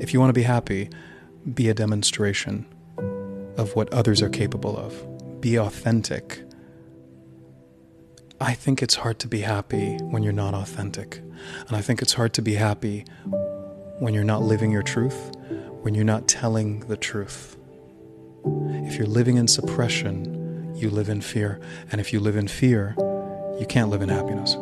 If you want to be happy, be a demonstration of what others are capable of. Be authentic. I think it's hard to be happy when you're not authentic. And I think it's hard to be happy when you're not living your truth, when you're not telling the truth. If you're living in suppression, you live in fear. And if you live in fear, you can't live in happiness.